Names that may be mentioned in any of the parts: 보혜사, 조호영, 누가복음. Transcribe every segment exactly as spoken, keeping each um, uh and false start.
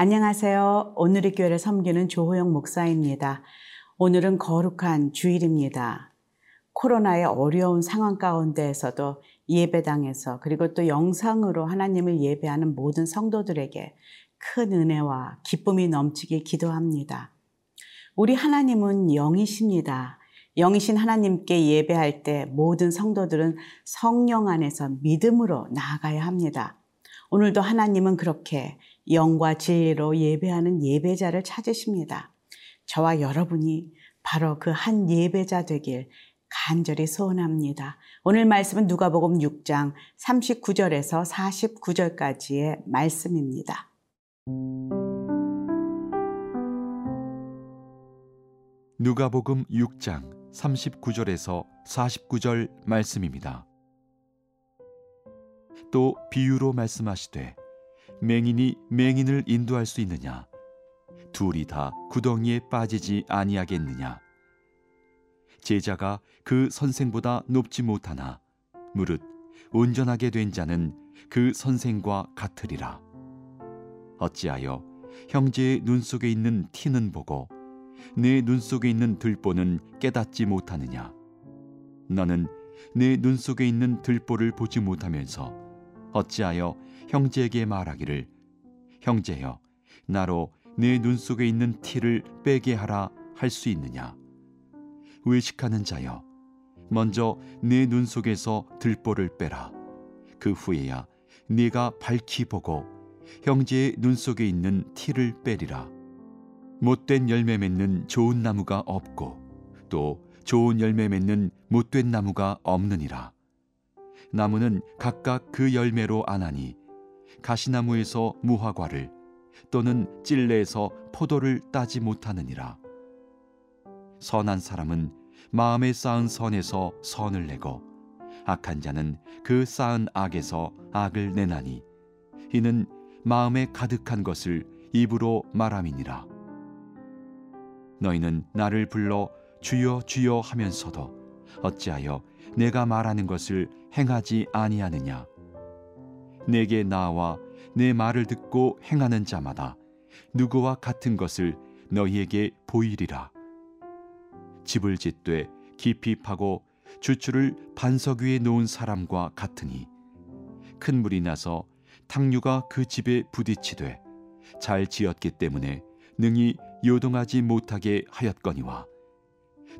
안녕하세요. 오늘의 교회를 섬기는 조호영 목사입니다. 오늘은 거룩한 주일입니다. 코로나의 어려운 상황 가운데에서도 예배당에서 그리고 또 영상으로 하나님을 예배하는 모든 성도들에게 큰 은혜와 기쁨이 넘치길 기도합니다. 우리 하나님은 영이십니다. 영이신 하나님께 예배할 때 모든 성도들은 성령 안에서 믿음으로 나아가야 합니다. 오늘도 하나님은 그렇게 영과 진리로 예배하는 예배자를 찾으십니다. 저와 여러분이 바로 그 한 예배자 되길 간절히 소원합니다. 오늘 말씀은 누가복음 육 장 삼십구 절에서 사십구 절까지의 말씀입니다. 누가복음 육 장 삼십구 절에서 사십구 절 말씀입니다. 또 비유로 말씀하시되 맹인이 맹인을 인도할 수 있느냐? 둘이 다 구덩이에 빠지지 아니하겠느냐? 제자가 그 선생보다 높지 못하나 무릇 온전하게 된 자는 그 선생과 같으리라. 어찌하여 형제의 눈 속에 있는 티는 보고 내 눈 속에 있는 들보는 깨닫지 못하느냐? 너는 내 눈 속에 있는 들보를 보지 못하면서 어찌하여 형제에게 말하기를 형제여 나로 내 눈 속에 있는 티를 빼게 하라 할 수 있느냐? 외식하는 자여 먼저 내 눈 속에서 들보를 빼라. 그 후에야 네가 밝히 보고 형제의 눈 속에 있는 티를 빼리라. 못된 열매 맺는 좋은 나무가 없고 또 좋은 열매 맺는 못된 나무가 없느니라. 나무는 각각 그 열매로 아나니 가시나무에서 무화과를 또는 찔레에서 포도를 따지 못하느니라. 선한 사람은 마음에 쌓은 선에서 선을 내고 악한 자는 그 쌓은 악에서 악을 내나니 이는 마음에 가득한 것을 입으로 말함이니라. 너희는 나를 불러 주여 주여 하면서도 어찌하여 내가 말하는 것을 행하지 아니하느냐? 내게 나와 내 말을 듣고 행하는 자마다 누구와 같은 것을 너희에게 보이리라. 집을 짓되 깊이 파고 주추를 반석 위에 놓은 사람과 같으니 큰 물이 나서 탕류가 그 집에 부딪히되 잘 지었기 때문에 능히 요동하지 못하게 하였거니와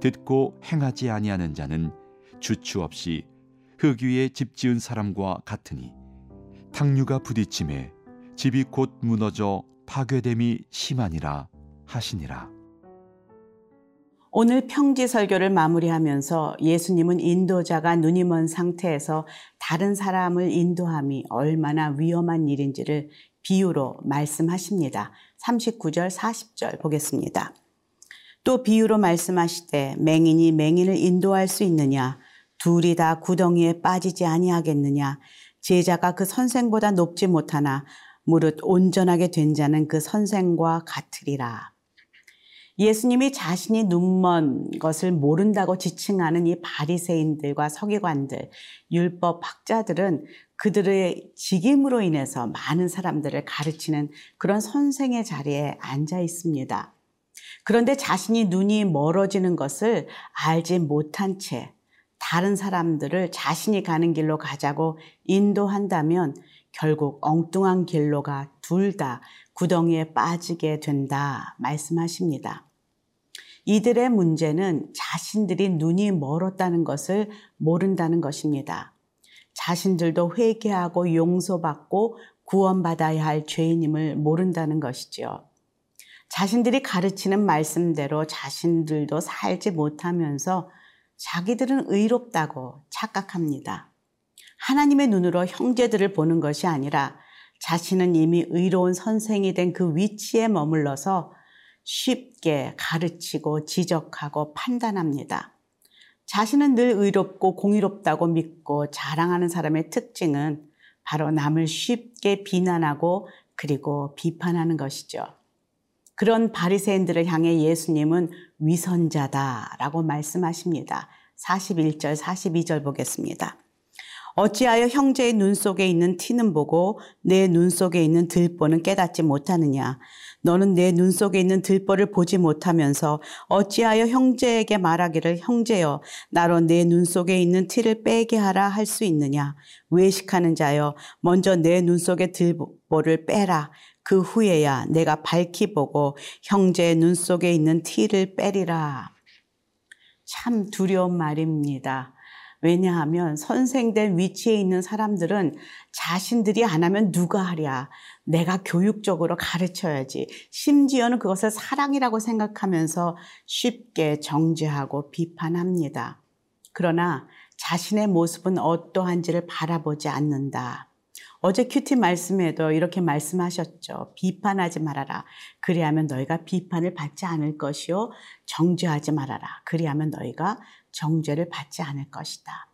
듣고 행하지 아니하는 자는 주추 없이 흙 위에 집 지은 사람과 같으니 탕류가 부딪힘에 집이 곧 무너져 파괴됨이 심하니라 하시니라. 오늘 평지 설교를 마무리하면서 예수님은 인도자가 눈이 먼 상태에서 다른 사람을 인도함이 얼마나 위험한 일인지를 비유로 말씀하십니다. 삼십구 절, 사십 절 보겠습니다. 또 비유로 말씀하시되 맹인이 맹인을 인도할 수 있느냐? 둘이 다 구덩이에 빠지지 아니하겠느냐? 제자가 그 선생보다 높지 못하나 무릇 온전하게 된 자는 그 선생과 같으리라. 예수님이 자신이 눈먼 것을 모른다고 지칭하는 이 바리새인들과 서기관들, 율법 학자들은 그들의 직임으로 인해서 많은 사람들을 가르치는 그런 선생의 자리에 앉아 있습니다. 그런데 자신이 눈이 멀어지는 것을 알지 못한 채 다른 사람들을 자신이 가는 길로 가자고 인도한다면 결국 엉뚱한 길로가 둘 다 구덩이에 빠지게 된다 말씀하십니다. 이들의 문제는 자신들이 눈이 멀었다는 것을 모른다는 것입니다. 자신들도 회개하고 용서받고 구원받아야 할 죄인임을 모른다는 것이지요. 자신들이 가르치는 말씀대로 자신들도 살지 못하면서 자기들은 의롭다고 착각합니다. 하나님의 눈으로 형제들을 보는 것이 아니라 자신은 이미 의로운 선생이 된 그 위치에 머물러서 쉽게 가르치고 지적하고 판단합니다. 자신은 늘 의롭고 공의롭다고 믿고 자랑하는 사람의 특징은 바로 남을 쉽게 비난하고 그리고 비판하는 것이죠. 그런 바리새인들을 향해 예수님은 위선자다라고 말씀하십니다. 사십일 절, 사십이 절 보겠습니다. 어찌하여 형제의 눈 속에 있는 티는 보고 내 눈 속에 있는 들보는 깨닫지 못하느냐. 너는 내 눈 속에 있는 들보를 보지 못하면서 어찌하여 형제에게 말하기를 형제여 나로 내 눈 속에 있는 티를 빼게 하라 할 수 있느냐. 외식하는 자여 먼저 내 눈 속에 들보를 빼라. 그 후에야 내가 밝히 보고 형제의 눈 속에 있는 티를 빼리라. 참 두려운 말입니다. 왜냐하면 선생된 위치에 있는 사람들은 자신들이 안 하면 누가 하랴. 내가 교육적으로 가르쳐야지. 심지어는 그것을 사랑이라고 생각하면서 쉽게 정죄하고 비판합니다. 그러나 자신의 모습은 어떠한지를 바라보지 않는다. 어제 큐티 말씀에도 이렇게 말씀하셨죠. 비판하지 말아라. 그리하면 너희가 비판을 받지 않을 것이요. 정죄하지 말아라. 그리하면 너희가 정죄를 받지 않을 것이다.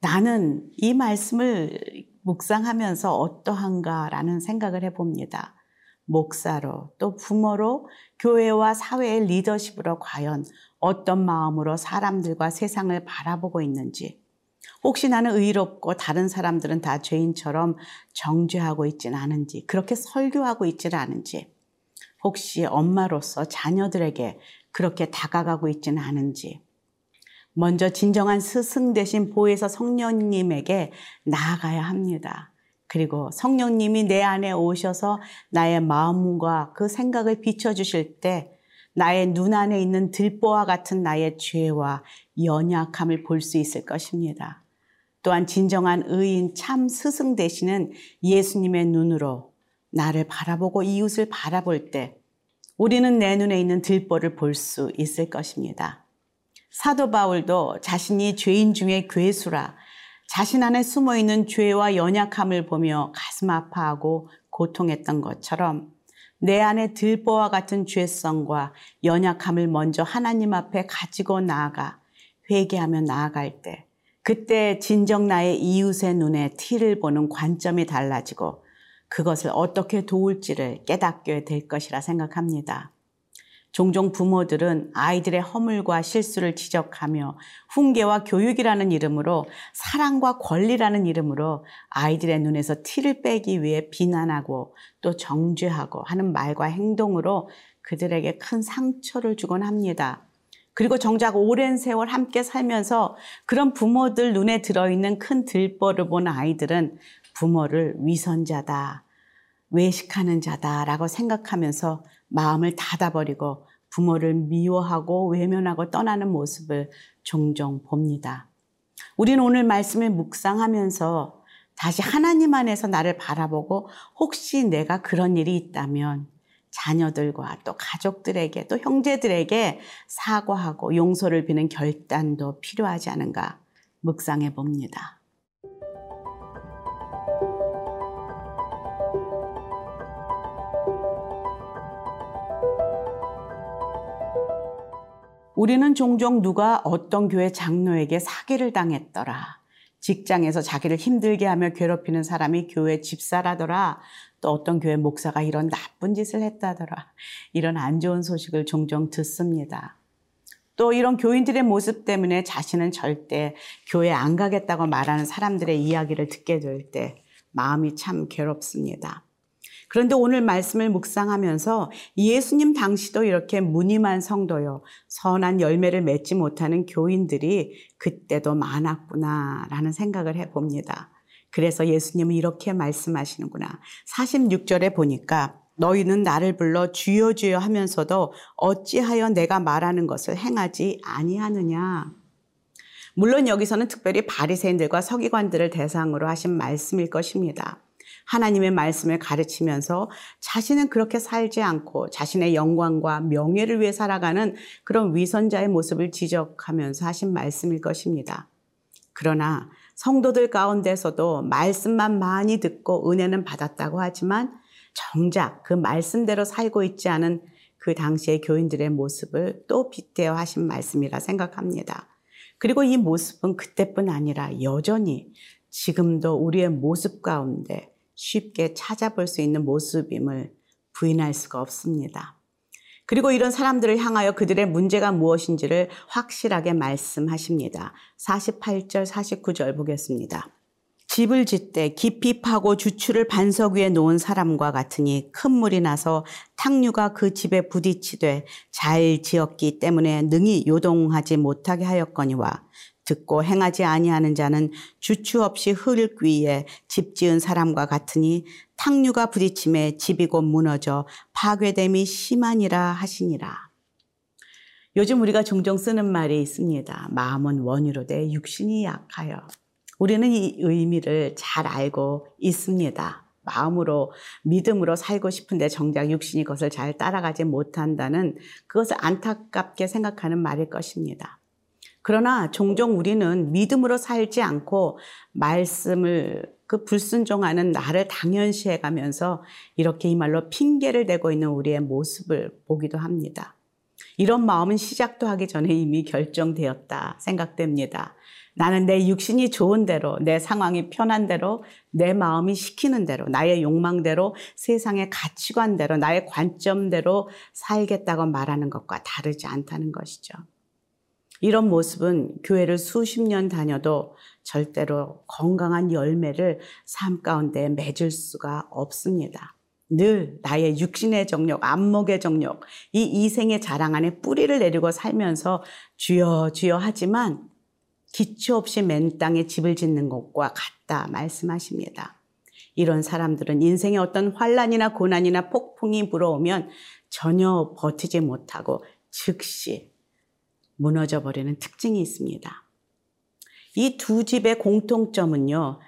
나는 이 말씀을 묵상하면서 어떠한가라는 생각을 해봅니다. 목사로 또 부모로 교회와 사회의 리더십으로 과연 어떤 마음으로 사람들과 세상을 바라보고 있는지, 혹시 나는 의롭고 다른 사람들은 다 죄인처럼 정죄하고 있지는 않은지, 그렇게 설교하고 있지는 않은지, 혹시 엄마로서 자녀들에게 그렇게 다가가고 있지는 않은지, 먼저 진정한 스승 되신 보혜사 성령님에게 나아가야 합니다. 그리고 성령님이 내 안에 오셔서 나의 마음과 그 생각을 비춰주실 때 나의 눈 안에 있는 들보와 같은 나의 죄와 연약함을 볼 수 있을 것입니다. 또한 진정한 의인 참 스승 되시는 예수님의 눈으로 나를 바라보고 이웃을 바라볼 때 우리는 내 눈에 있는 들보를 볼 수 있을 것입니다. 사도 바울도 자신이 죄인 중에 괴수라 자신 안에 숨어있는 죄와 연약함을 보며 가슴 아파하고 고통했던 것처럼 내 안에 들보와 같은 죄성과 연약함을 먼저 하나님 앞에 가지고 나아가 회개하며 나아갈 때 그때 진정 나의 이웃의 눈에 티를 보는 관점이 달라지고 그것을 어떻게 도울지를 깨닫게 될 것이라 생각합니다. 종종 부모들은 아이들의 허물과 실수를 지적하며 훈계와 교육이라는 이름으로 사랑과 권리라는 이름으로 아이들의 눈에서 티를 빼기 위해 비난하고 또 정죄하고 하는 말과 행동으로 그들에게 큰 상처를 주곤 합니다. 그리고 정작 오랜 세월 함께 살면서 그런 부모들 눈에 들어있는 큰 들보를 본 아이들은 부모를 위선자다, 외식하는 자다라고 생각하면서 마음을 닫아버리고 부모를 미워하고 외면하고 떠나는 모습을 종종 봅니다. 우리는 오늘 말씀을 묵상하면서 다시 하나님 안에서 나를 바라보고 혹시 내가 그런 일이 있다면 자녀들과 또 가족들에게 또 형제들에게 사과하고 용서를 비는 결단도 필요하지 않은가 묵상해 봅니다. 우리는 종종 누가 어떤 교회 장로에게 사기를 당했더라. 직장에서 자기를 힘들게 하며 괴롭히는 사람이 교회 집사라더라. 또 어떤 교회 목사가 이런 나쁜 짓을 했다더라. 이런 안 좋은 소식을 종종 듣습니다. 또 이런 교인들의 모습 때문에 자신은 절대 교회 안 가겠다고 말하는 사람들의 이야기를 듣게 될 때 마음이 참 괴롭습니다. 그런데 오늘 말씀을 묵상하면서 예수님 당시도 이렇게 무늬만 성도요 선한 열매를 맺지 못하는 교인들이 그때도 많았구나라는 생각을 해봅니다. 그래서 예수님은 이렇게 말씀하시는구나. 사십육 절에 보니까 너희는 나를 불러 주여 주여 하면서도 어찌하여 내가 말하는 것을 행하지 아니하느냐. 물론 여기서는 특별히 바리새인들과 서기관들을 대상으로 하신 말씀일 것입니다. 하나님의 말씀을 가르치면서 자신은 그렇게 살지 않고 자신의 영광과 명예를 위해 살아가는 그런 위선자의 모습을 지적하면서 하신 말씀일 것입니다. 그러나 성도들 가운데서도 말씀만 많이 듣고 은혜는 받았다고 하지만 정작 그 말씀대로 살고 있지 않은 그 당시의 교인들의 모습을 또 빗대어 하신 말씀이라 생각합니다. 그리고 이 모습은 그때뿐 아니라 여전히 지금도 우리의 모습 가운데 쉽게 찾아볼 수 있는 모습임을 부인할 수가 없습니다. 그리고 이런 사람들을 향하여 그들의 문제가 무엇인지를 확실하게 말씀하십니다. 사십팔 절 사십구 절 보겠습니다. 집을 짓되 깊이 파고 주추를 반석 위에 놓은 사람과 같으니 큰 물이 나서 탕류가 그 집에 부딪히되 잘 지었기 때문에 능히 요동하지 못하게 하였거니와 듣고 행하지 아니하는 자는 주추 없이 흙 위에 집 지은 사람과 같으니 탕류가 부딪힘에 집이 곧 무너져 파괴됨이 심하니라 하시니라. 요즘 우리가 종종 쓰는 말이 있습니다. 마음은 원이로 돼 육신이 약하여. 우리는 이 의미를 잘 알고 있습니다. 마음으로 믿음으로 살고 싶은데 정작 육신이 그것을 잘 따라가지 못한다는 그것을 안타깝게 생각하는 말일 것입니다. 그러나 종종 우리는 믿음으로 살지 않고 말씀을 그 불순종하는 나를 당연시해가면서 이렇게 이 말로 핑계를 대고 있는 우리의 모습을 보기도 합니다. 이런 마음은 시작도 하기 전에 이미 결정되었다 생각됩니다. 나는 내 육신이 좋은 대로, 내 상황이 편한 대로, 내 마음이 시키는 대로, 나의 욕망대로, 세상의 가치관대로, 나의 관점대로 살겠다고 말하는 것과 다르지 않다는 것이죠. 이런 모습은 교회를 수십 년 다녀도 절대로 건강한 열매를 삶 가운데 맺을 수가 없습니다. 늘 나의 육신의 정력, 안목의 정력, 이 이생의 자랑 안에 뿌리를 내리고 살면서 주여 주여 하지만 기초 없이 맨 땅에 집을 짓는 것과 같다 말씀하십니다. 이런 사람들은 인생의 어떤 환난이나 고난이나 폭풍이 불어오면 전혀 버티지 못하고 즉시 무너져버리는 특징이 있습니다. 이 두 집의 공통점은요.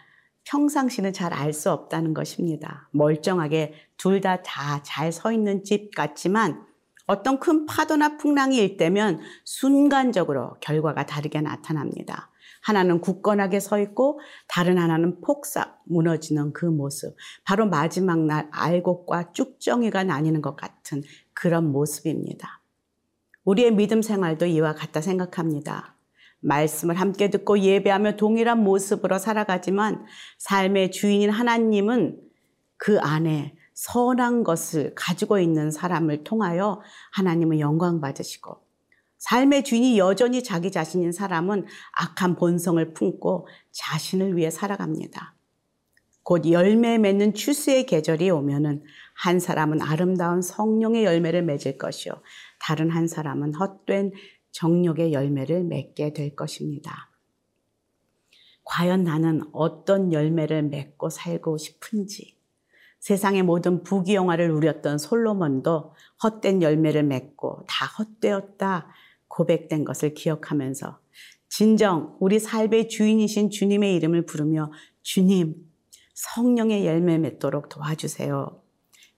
평상시는 잘 알 수 없다는 것입니다. 멀쩡하게 둘 다 다 잘 서 있는 집 같지만 어떤 큰 파도나 풍랑이 일때면 순간적으로 결과가 다르게 나타납니다. 하나는 굳건하게 서 있고 다른 하나는 폭삭 무너지는 그 모습. 바로 마지막 날 알곡과 쭉정이가 나뉘는 것 같은 그런 모습입니다. 우리의 믿음 생활도 이와 같다 생각합니다. 말씀을 함께 듣고 예배하며 동일한 모습으로 살아가지만 삶의 주인인 하나님은 그 안에 선한 것을 가지고 있는 사람을 통하여 하나님은 영광 받으시고 삶의 주인이 여전히 자기 자신인 사람은 악한 본성을 품고 자신을 위해 살아갑니다. 곧 열매 맺는 추수의 계절이 오면은 한 사람은 아름다운 성령의 열매를 맺을 것이요 다른 한 사람은 헛된 정욕의 열매를 맺게 될 것입니다. 과연 나는 어떤 열매를 맺고 살고 싶은지 세상의 모든 부귀영화를 누렸던 솔로몬도 헛된 열매를 맺고 다 헛되었다 고백된 것을 기억하면서 진정 우리 삶의 주인이신 주님의 이름을 부르며 주님 성령의 열매 맺도록 도와주세요.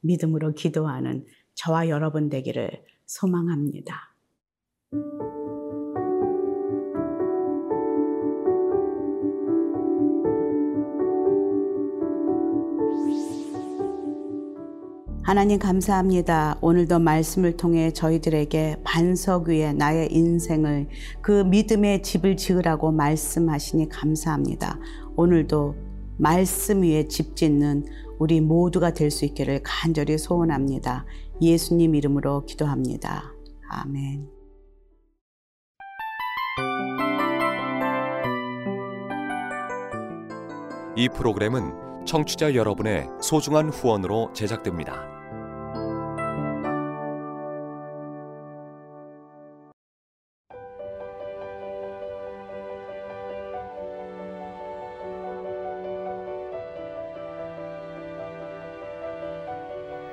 믿음으로 기도하는 저와 여러분 되기를 소망합니다. 하나님 감사합니다. 오늘도 말씀을 통해 저희들에게 반석 위에 나의 인생을 그 믿음의 집을 지으라고 말씀하시니 감사합니다. 오늘도 말씀 위에 집 짓는 우리 모두가 될 수 있기를 간절히 소원합니다. 예수님 이름으로 기도합니다. 아멘. 이 프로그램은 청취자 여러분의 소중한 후원으로 제작됩니다.